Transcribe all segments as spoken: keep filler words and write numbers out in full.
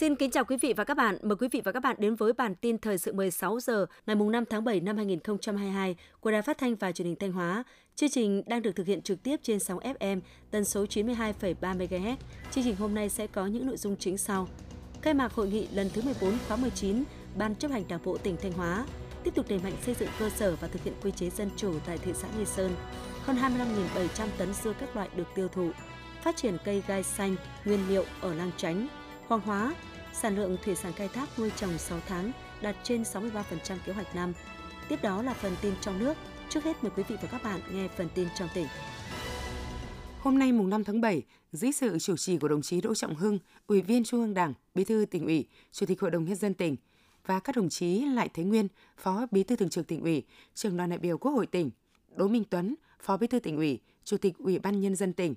Xin kính chào quý vị và các bạn. Mời quý vị và các bạn đến với bản tin thời sự mười sáu giờ ngày năm tháng bảy năm hai nghìn không trăm hai mươi hai của Đài Phát thanh và Truyền hình Thanh Hóa. Chương trình đang được thực hiện trực tiếp trên sóng ép em tần số chín mươi hai phẩy ba mê ga héc. Chương trình hôm nay sẽ có những nội dung chính sau: khai mạc hội nghị lần thứ mười bốn khóa mười chín Ban chấp hành Đảng bộ tỉnh Thanh Hóa, tiếp tục đẩy mạnh xây dựng cơ sở và thực hiện quy chế dân chủ tại thị xã Nghi Sơn. Hơn hai mươi lăm nghìn bảy trăm tấn dưa các loại được tiêu thụ. Phát triển cây gai xanh nguyên liệu ở Lang Chánh, Hoàng Hóa, sản lượng thủy sản khai thác nuôi trồng sáu tháng đạt trên sáu mươi ba phần trăm kế hoạch năm. Tiếp đó là phần tin trong nước. Trước hết mời quý vị và các bạn nghe phần tin trong tỉnh. Hôm nay mùng năm tháng bảy, dưới sự chủ trì của đồng chí Đỗ Trọng Hưng, Ủy viên Trung ương Đảng, Bí thư Tỉnh ủy, Chủ tịch Hội đồng Nhân dân tỉnh và các đồng chí Lại Thế Nguyên, Phó Bí thư Thường trực Tỉnh ủy, Trưởng đoàn đại biểu Quốc hội tỉnh, Đỗ Minh Tuấn, Phó Bí thư Tỉnh ủy, Chủ tịch Ủy ban Nhân dân tỉnh,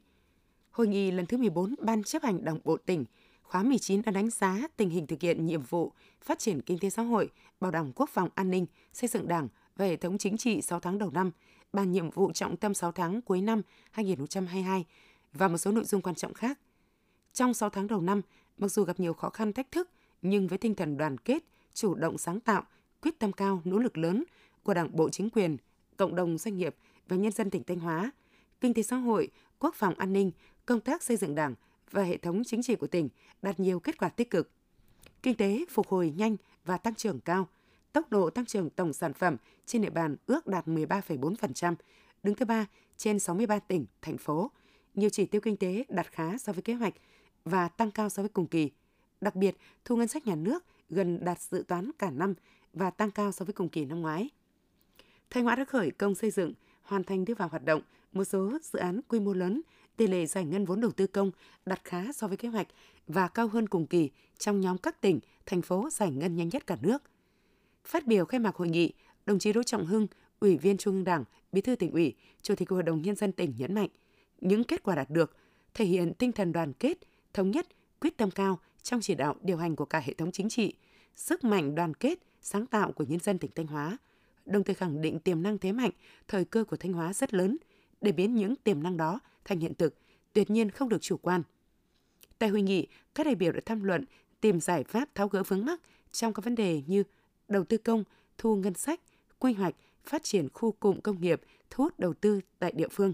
Hội nghị lần thứ mười bốn Ban chấp hành Đảng bộ tỉnh khóa mười chín đã đánh giá tình hình thực hiện nhiệm vụ phát triển kinh tế xã hội, bảo đảm quốc phòng an ninh, xây dựng Đảng và hệ thống chính trị sáu tháng đầu năm, bàn nhiệm vụ trọng tâm sáu tháng cuối năm hai nghìn không trăm hai mươi hai và một số nội dung quan trọng khác. Trong sáu tháng đầu năm, mặc dù gặp nhiều khó khăn thách thức, nhưng với tinh thần đoàn kết, chủ động sáng tạo, quyết tâm cao, nỗ lực lớn của Đảng bộ, chính quyền, cộng đồng doanh nghiệp và nhân dân tỉnh Thanh Hóa, kinh tế xã hội, quốc phòng an ninh, công tác xây dựng Đảng và hệ thống chính trị của tỉnh đạt nhiều kết quả tích cực. Kinh tế phục hồi nhanh và tăng trưởng cao. Tốc độ tăng trưởng tổng sản phẩm trên địa bàn ước đạt mười ba phẩy bốn phần trăm, đứng thứ ba trên sáu mươi ba tỉnh, thành phố. Nhiều chỉ tiêu kinh tế đạt khá so với kế hoạch và tăng cao so với cùng kỳ. Đặc biệt, thu ngân sách nhà nước gần đạt dự toán cả năm và tăng cao so với cùng kỳ năm ngoái. Thanh Hóa đã khởi công xây dựng, hoàn thành đưa vào hoạt động một số dự án quy mô lớn, tỷ lệ giải ngân vốn đầu tư công đạt khá so với kế hoạch và cao hơn cùng kỳ trong nhóm các tỉnh, thành phố giải ngân nhanh nhất cả nước. Phát biểu khai mạc hội nghị, đồng chí Đỗ Trọng Hưng, Ủy viên Trung ương Đảng, Bí thư Tỉnh ủy, Chủ tịch Hội đồng Nhân dân tỉnh nhấn mạnh, những kết quả đạt được thể hiện tinh thần đoàn kết, thống nhất, quyết tâm cao trong chỉ đạo điều hành của cả hệ thống chính trị, sức mạnh đoàn kết, sáng tạo của nhân dân tỉnh Thanh Hóa, đồng thời khẳng định tiềm năng thế mạnh, thời cơ của Thanh Hóa rất lớn. Để biến những tiềm năng đó thành hiện thực, tuyệt nhiên không được chủ quan. Tại hội nghị, các đại biểu đã tham luận tìm giải pháp tháo gỡ vướng mắc trong các vấn đề như đầu tư công, thu ngân sách, quy hoạch, phát triển khu cụm công nghiệp, thu hút đầu tư tại địa phương.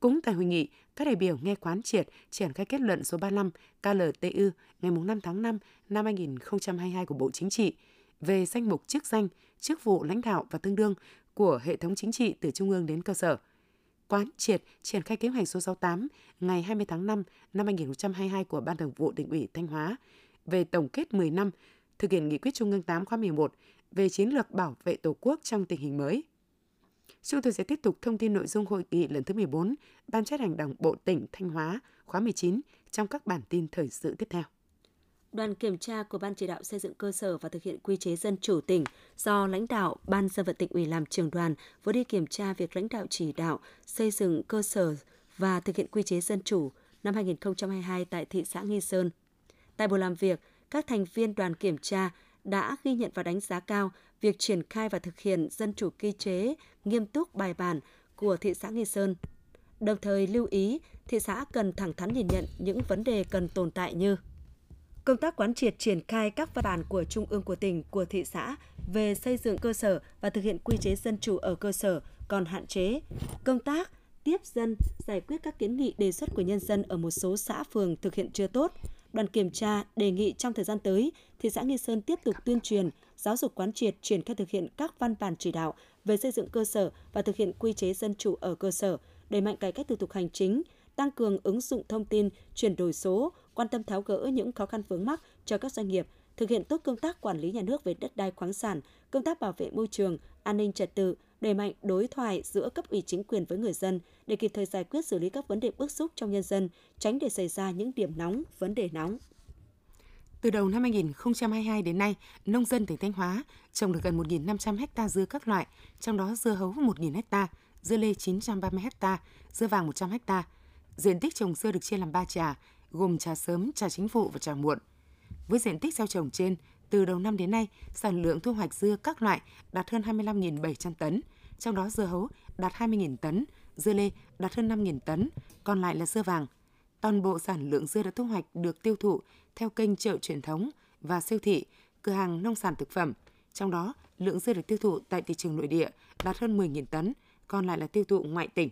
Cũng tại hội nghị, các đại biểu nghe quán triệt triển khai kết luận số ba mươi lăm K L T U ngày năm tháng năm năm hai nghìn không trăm hai mươi hai của Bộ Chính trị về danh mục chức danh, chức vụ lãnh đạo và tương đương của hệ thống chính trị từ trung ương đến cơ sở. Quán triệt triển khai kế hoạch số sáu mươi tám ngày hai mươi tháng năm năm hai nghìn không trăm hai mươi hai của Ban Thường vụ Tỉnh ủy Thanh Hóa về tổng kết mười năm thực hiện nghị quyết Trung ương tám khóa mười một về chiến lược bảo vệ Tổ quốc trong tình hình mới. Chúng tôi sẽ tiếp tục thông tin nội dung hội nghị lần thứ mười bốn Ban chấp hành Đảng bộ tỉnh Thanh Hóa khóa mười chín trong các bản tin thời sự tiếp theo. Đoàn kiểm tra của Ban chỉ đạo xây dựng cơ sở và thực hiện quy chế dân chủ tỉnh do lãnh đạo Ban dân vận Tỉnh ủy làm trưởng đoàn vừa đi kiểm tra việc lãnh đạo chỉ đạo xây dựng cơ sở và thực hiện quy chế dân chủ năm hai nghìn không trăm hai mươi hai tại thị xã Nghi Sơn. Tại buổi làm việc, các thành viên đoàn kiểm tra đã ghi nhận và đánh giá cao việc triển khai và thực hiện dân chủ quy chế nghiêm túc bài bản của thị xã Nghi Sơn. Đồng thời lưu ý thị xã cần thẳng thắn nhìn nhận những vấn đề cần tồn tại như công tác quán triệt triển khai các văn bản của Trung ương, của tỉnh, của thị xã về xây dựng cơ sở và thực hiện quy chế dân chủ ở cơ sở còn hạn chế. Công tác tiếp dân, giải quyết các kiến nghị đề xuất của nhân dân ở một số xã phường thực hiện chưa tốt. Đoàn kiểm tra đề nghị trong thời gian tới, thị xã Nghi Sơn tiếp tục tuyên truyền, giáo dục quán triệt triển khai thực hiện các văn bản chỉ đạo về xây dựng cơ sở và thực hiện quy chế dân chủ ở cơ sở, đẩy mạnh cải cách thủ tục hành chính, tăng cường ứng dụng thông tin, chuyển đổi số, quan tâm tháo gỡ những khó khăn vướng mắc cho các doanh nghiệp, thực hiện tốt công tác quản lý nhà nước về đất đai khoáng sản, công tác bảo vệ môi trường, an ninh trật tự, đẩy mạnh đối thoại giữa cấp ủy chính quyền với người dân để kịp thời giải quyết xử lý các vấn đề bức xúc trong nhân dân, tránh để xảy ra những điểm nóng, vấn đề nóng. Từ đầu năm hai nghìn không trăm hai mươi hai đến nay, nông dân tỉnh Thanh Hóa trồng được gần một nghìn năm trăm héc ta dưa các loại, trong đó dưa hấu một nghìn héc ta, dưa lê chín trăm ba mươi héc ta, dưa vàng một trăm héc ta. Diện tích trồng dưa được chia làm ba trà, gồm trà sớm, trà chính vụ và trà muộn. Với diện tích gieo trồng trên, từ đầu năm đến nay, sản lượng thu hoạch dưa các loại đạt hơn hai mươi lăm nghìn bảy trăm tấn, trong đó dưa hấu đạt hai mươi nghìn tấn, dưa lê đạt hơn năm nghìn tấn, còn lại là dưa vàng. toàn bộ sản lượng dưa đã thu hoạch được tiêu thụ theo kênh chợ truyền thống và siêu thị, cửa hàng nông sản thực phẩm. Trong đó, lượng dưa được tiêu thụ tại thị trường nội địa đạt hơn mười nghìn tấn, còn lại là tiêu thụ ngoại tỉnh.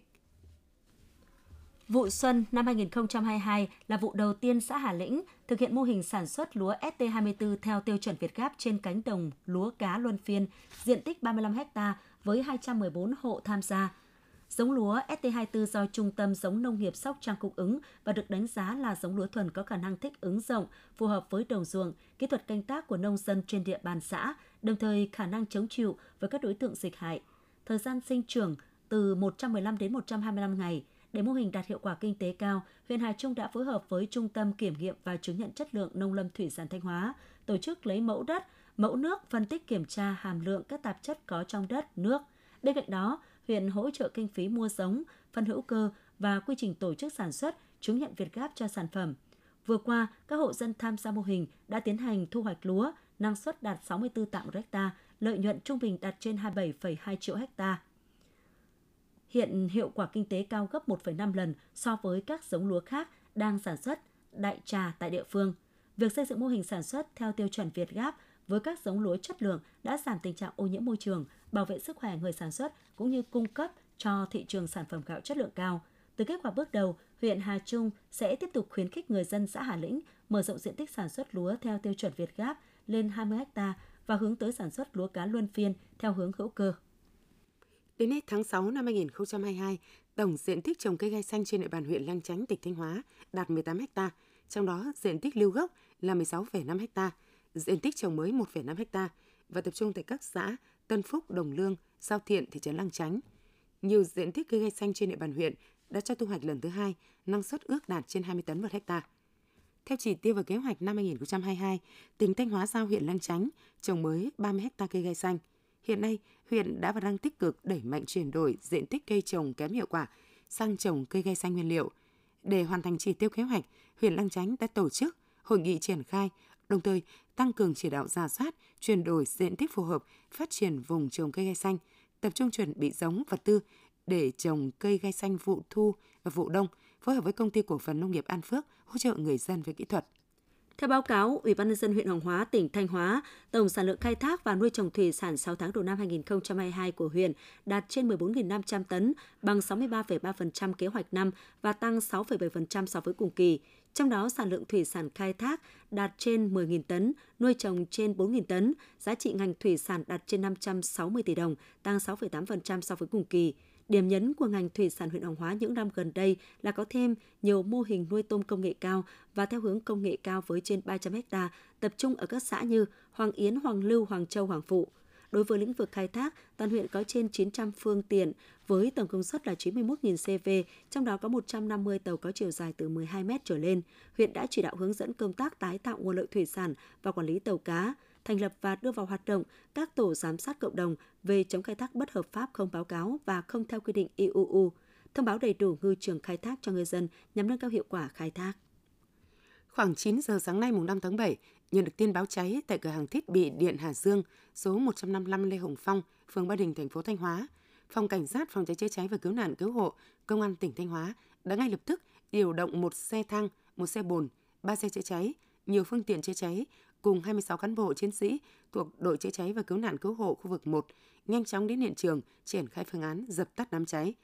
Vụ xuân năm hai nghìn không trăm hai mươi hai là vụ đầu tiên xã Hà Lĩnh thực hiện mô hình sản xuất lúa S T hai mươi bốn theo tiêu chuẩn VietGAP trên cánh đồng lúa cá luân phiên, diện tích ba mươi lăm ha với hai trăm mười bốn hộ tham gia. Giống lúa S T hai mươi bốn do Trung tâm giống nông nghiệp Sóc Trăng cung ứng và được đánh giá là giống lúa thuần có khả năng thích ứng rộng, phù hợp với đồng ruộng, kỹ thuật canh tác của nông dân trên địa bàn xã, đồng thời khả năng chống chịu với các đối tượng dịch hại. Thời gian sinh trưởng từ một trăm mười lăm đến một trăm hai mươi lăm ngày. Để mô hình đạt hiệu quả kinh tế cao, huyện Hà Trung đã phối hợp với Trung tâm Kiểm nghiệm và Chứng nhận Chất lượng Nông lâm Thủy sản Thanh Hóa, tổ chức lấy mẫu đất, mẫu nước, phân tích kiểm tra hàm lượng các tạp chất có trong đất, nước. Bên cạnh đó, huyện hỗ trợ kinh phí mua giống, phân hữu cơ và quy trình tổ chức sản xuất, chứng nhận VietGAP cho sản phẩm. Vừa qua, các hộ dân tham gia mô hình đã tiến hành thu hoạch lúa, năng suất đạt sáu mươi tư tạ một ha, lợi nhuận trung bình đạt trên hai mươi bảy phẩy hai triệu ha. Hiện hiệu quả kinh tế cao gấp một phẩy năm lần so với các giống lúa khác đang sản xuất đại trà tại địa phương. Việc xây dựng mô hình sản xuất theo tiêu chuẩn VietGAP với các giống lúa chất lượng đã giảm tình trạng ô nhiễm môi trường, bảo vệ sức khỏe người sản xuất cũng như cung cấp cho thị trường sản phẩm gạo chất lượng cao. Từ kết quả bước đầu, huyện Hà Trung sẽ tiếp tục khuyến khích người dân xã Hà Lĩnh mở rộng diện tích sản xuất lúa theo tiêu chuẩn VietGAP lên hai mươi ha và hướng tới sản xuất lúa cá luân phiên theo hướng hữu cơ. Đến hết tháng sáu năm hai nghìn không trăm hai mươi hai, tổng diện tích trồng cây gai xanh trên địa bàn huyện Lang Chánh, tỉnh Thanh Hóa đạt mười tám ha, trong đó diện tích lưu gốc là mười sáu phẩy năm ha, diện tích trồng mới một phẩy năm ha và tập trung tại các xã Tân Phúc, Đồng Lương, Giao Thiện, thị trấn Lang Chánh. Nhiều diện tích cây gai xanh trên địa bàn huyện đã cho thu hoạch lần thứ hai, năng suất ước đạt trên hai mươi tấn một ha. Theo chỉ tiêu và kế hoạch năm hai nghìn không trăm hai mươi hai, tỉnh Thanh Hóa giao huyện Lang Chánh trồng mới ba mươi ha cây gai xanh. Hiện nay, huyện đã và đang tích cực đẩy mạnh chuyển đổi diện tích cây trồng kém hiệu quả sang trồng cây gai xanh nguyên liệu. Để hoàn thành chỉ tiêu kế hoạch, huyện Lang Chánh đã tổ chức hội nghị triển khai, đồng thời tăng cường chỉ đạo rà soát, chuyển đổi diện tích phù hợp, phát triển vùng trồng cây gai xanh, tập trung chuẩn bị giống vật tư để trồng cây gai xanh vụ thu và vụ đông, phối hợp với Công ty Cổ phần Nông nghiệp An Phước hỗ trợ người dân với kỹ thuật. Theo báo cáo Ủy ban nhân dân huyện Hoàng Hóa, tỉnh Thanh Hóa, tổng sản lượng khai thác và nuôi trồng thủy sản sáu tháng đầu năm hai nghìn không trăm hai mươi hai của huyện đạt trên mười bốn nghìn năm trăm tấn, bằng sáu mươi ba phẩy ba phần trăm kế hoạch năm và tăng sáu phẩy bảy phần trăm so với cùng kỳ. Trong đó, sản lượng thủy sản khai thác đạt trên mười nghìn tấn, nuôi trồng trên bốn nghìn tấn, giá trị ngành thủy sản đạt trên năm trăm sáu mươi tỷ đồng, tăng sáu phẩy tám phần trăm so với cùng kỳ. Điểm nhấn của ngành thủy sản huyện Hoàng Hóa những năm gần đây là có thêm nhiều mô hình nuôi tôm công nghệ cao và theo hướng công nghệ cao với trên ba trăm ha, tập trung ở các xã như Hoàng Yến, Hoàng Lưu, Hoàng Châu, Hoàng Phụ. Đối với lĩnh vực khai thác, toàn huyện có trên chín trăm phương tiện với tổng công suất là chín mươi mốt nghìn xê vê, trong đó có một trăm năm mươi tàu có chiều dài từ mười hai mét trở lên. Huyện đã chỉ đạo hướng dẫn công tác tái tạo nguồn lợi thủy sản và quản lý tàu cá, thành lập và đưa vào hoạt động các tổ giám sát cộng đồng về chống khai thác bất hợp pháp không báo cáo và không theo quy định i u u, thông báo đầy đủ ngư trường khai thác cho người dân nhằm nâng cao hiệu quả khai thác. Khoảng chín giờ sáng nay mùng năm tháng bảy, nhận được tin báo cháy tại cửa hàng thiết bị điện Hà Dương, số một trăm năm mươi lăm Lê Hồng Phong, phường Ba Đình, thành phố Thanh Hóa. Phòng Cảnh sát Phòng cháy chữa cháy và Cứu nạn Cứu hộ, Công an tỉnh Thanh Hóa đã ngay lập tức điều động một xe thang, một xe bồn, ba xe chữa cháy, nhiều phương tiện chữa cháy, cùng hai mươi sáu cán bộ chiến sĩ thuộc đội chữa cháy và cứu nạn cứu hộ khu vực một nhanh chóng đến hiện trường triển khai phương án dập tắt đám cháy.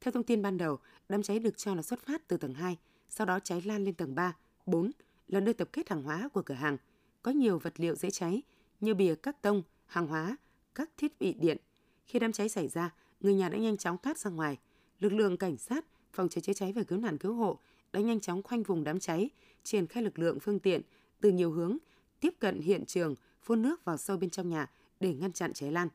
Theo thông tin ban đầu, đám cháy được cho là xuất phát từ tầng hai, sau đó cháy lan lên tầng ba, bốn là nơi tập kết hàng hóa của cửa hàng. Có nhiều vật liệu dễ cháy như bìa các tông, hàng hóa, các thiết bị điện. Khi đám cháy xảy ra, người nhà đã nhanh chóng thoát ra ngoài. Lực lượng cảnh sát, phòng cháy chữa cháy và cứu nạn cứu hộ đã nhanh chóng khoanh vùng đám cháy, triển khai lực lượng phương tiện từ nhiều hướng, tiếp cận hiện trường, phun nước vào sâu bên trong nhà để ngăn chặn cháy lan.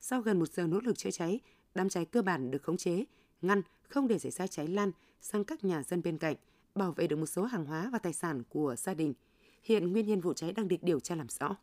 Sau gần một giờ nỗ lực chữa cháy, đám cháy cơ bản được khống chế, ngăn không để xảy ra cháy lan sang các nhà dân bên cạnh, bảo vệ được một số hàng hóa và tài sản của gia đình. Hiện nguyên nhân vụ cháy đang được điều tra làm rõ.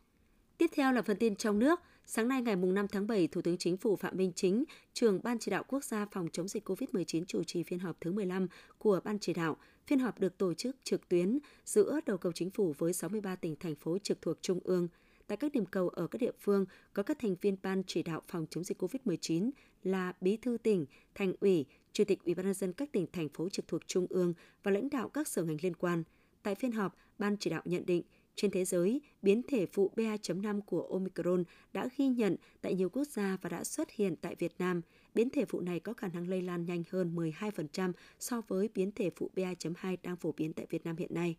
Tiếp theo là phần tin trong nước. Sáng nay ngày mùng năm tháng bảy, Thủ tướng Chính phủ Phạm Minh Chính, trưởng Ban Chỉ đạo Quốc gia phòng chống dịch covid mười chín chủ trì phiên họp thứ mười lăm của Ban Chỉ đạo. Phiên họp được tổ chức trực tuyến giữa đầu cầu Chính phủ với sáu mươi ba tỉnh, thành phố trực thuộc Trung ương. tại các điểm cầu ở các địa phương có các thành viên ban chỉ đạo phòng chống dịch covid mười chín là bí thư tỉnh, thành ủy, chủ tịch ủy ban nhân dân các tỉnh thành phố trực thuộc trung ương và lãnh đạo các sở ngành liên quan. Tại phiên họp, ban chỉ đạo nhận định trên thế giới, biến thể phụ B A chấm năm của Omicron đã ghi nhận tại nhiều quốc gia và đã xuất hiện tại Việt Nam. Biến thể phụ này có khả năng lây lan nhanh hơn mười hai phần trăm so với biến thể phụ B A chấm hai đang phổ biến tại Việt Nam hiện nay.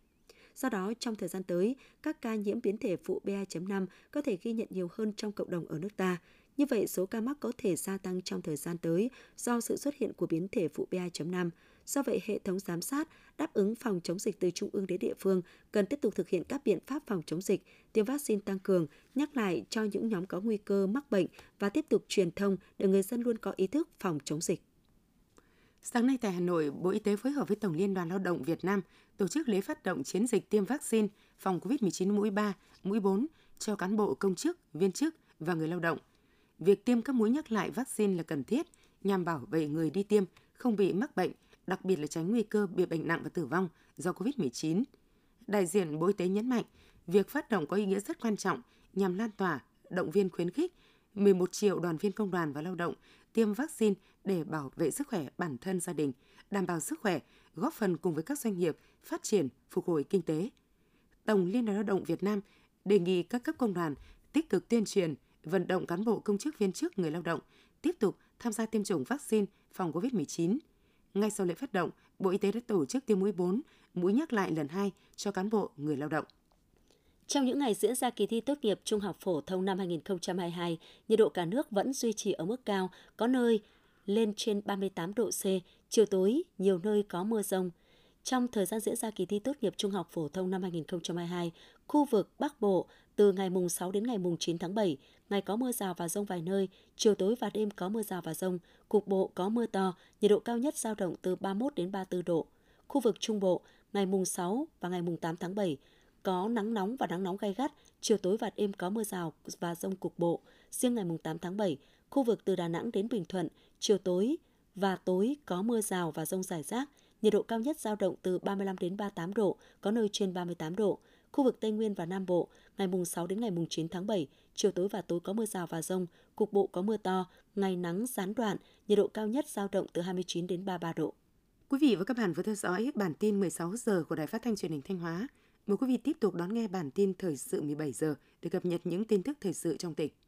Do đó, trong thời gian tới, các ca nhiễm biến thể phụ B A chấm năm có thể ghi nhận nhiều hơn trong cộng đồng ở nước ta. Như vậy, số ca mắc có thể gia tăng trong thời gian tới do sự xuất hiện của biến thể phụ B A chấm năm. Do vậy, hệ thống giám sát, đáp ứng phòng chống dịch từ trung ương đến địa phương cần tiếp tục thực hiện các biện pháp phòng chống dịch, tiêm vaccine tăng cường, nhắc lại cho những nhóm có nguy cơ mắc bệnh và tiếp tục truyền thông để người dân luôn có ý thức phòng chống dịch. Sáng nay tại Hà Nội, Bộ Y tế phối hợp với Tổng Liên đoàn Lao động Việt Nam tổ chức lễ phát động chiến dịch tiêm vaccine phòng covid mười chín mũi ba, mũi bốn cho cán bộ công chức, viên chức và người lao động. Việc tiêm các mũi nhắc lại vaccine là cần thiết nhằm bảo vệ người đi tiêm không bị mắc bệnh, đặc biệt là tránh nguy cơ bị bệnh nặng và tử vong do covid mười chín. Đại diện Bộ Y tế nhấn mạnh, việc phát động có ý nghĩa rất quan trọng nhằm lan tỏa, động viên khuyến khích mười một triệu đoàn viên công đoàn và lao động tiêm vaccine để bảo vệ sức khỏe bản thân gia đình, đảm bảo sức khỏe, góp phần cùng với các doanh nghiệp phát triển, phục hồi kinh tế. Tổng Liên đoàn Lao động Việt Nam đề nghị các cấp công đoàn tích cực tuyên truyền, vận động cán bộ công chức viên chức người lao động tiếp tục tham gia tiêm chủng vaccine phòng covid mười chín. Ngay sau lễ phát động, Bộ Y tế đã tổ chức tiêm mũi bốn, mũi nhắc lại lần hai cho cán bộ, người lao động. Trong những ngày diễn ra kỳ thi tốt nghiệp trung học phổ thông năm hai không hai hai, nhiệt độ cả nước vẫn duy trì ở mức cao, có nơi lên trên ba mươi tám độ C, chiều tối nhiều nơi có mưa rông. Trong thời gian diễn ra kỳ thi tốt nghiệp trung học phổ thông năm hai không hai hai, khu vực Bắc Bộ từ ngày sáu đến ngày chín tháng bảy, ngày có mưa rào và rông vài nơi, chiều tối và đêm có mưa rào và rông, cục bộ có mưa to, nhiệt độ cao nhất dao động từ ba mươi mốt đến ba mươi tư độ. Khu vực Trung Bộ, ngày sáu và ngày tám tháng bảy, có nắng nóng và nắng nóng gay gắt, chiều tối và đêm có mưa rào và rông cục bộ. Riêng ngày tám tháng bảy, khu vực từ Đà Nẵng đến Bình Thuận, chiều tối và tối có mưa rào và rông rải rác, nhiệt độ cao nhất dao động từ ba mươi lăm đến ba mươi tám độ, có nơi trên ba mươi tám độ. Khu vực Tây Nguyên và Nam Bộ, ngày sáu đến ngày chín tháng bảy, chiều tối và tối có mưa rào và rông, cục bộ có mưa to, ngày nắng gián đoạn, nhiệt độ cao nhất dao động từ hai mươi chín đến ba mươi ba độ. Quý vị và các bạn vừa theo dõi bản tin mười sáu giờ của Đài Phát thanh Truyền hình Thanh Hóa. Mời quý vị tiếp tục đón nghe bản tin thời sự mười bảy giờ để cập nhật những tin tức thời sự trong tỉnh.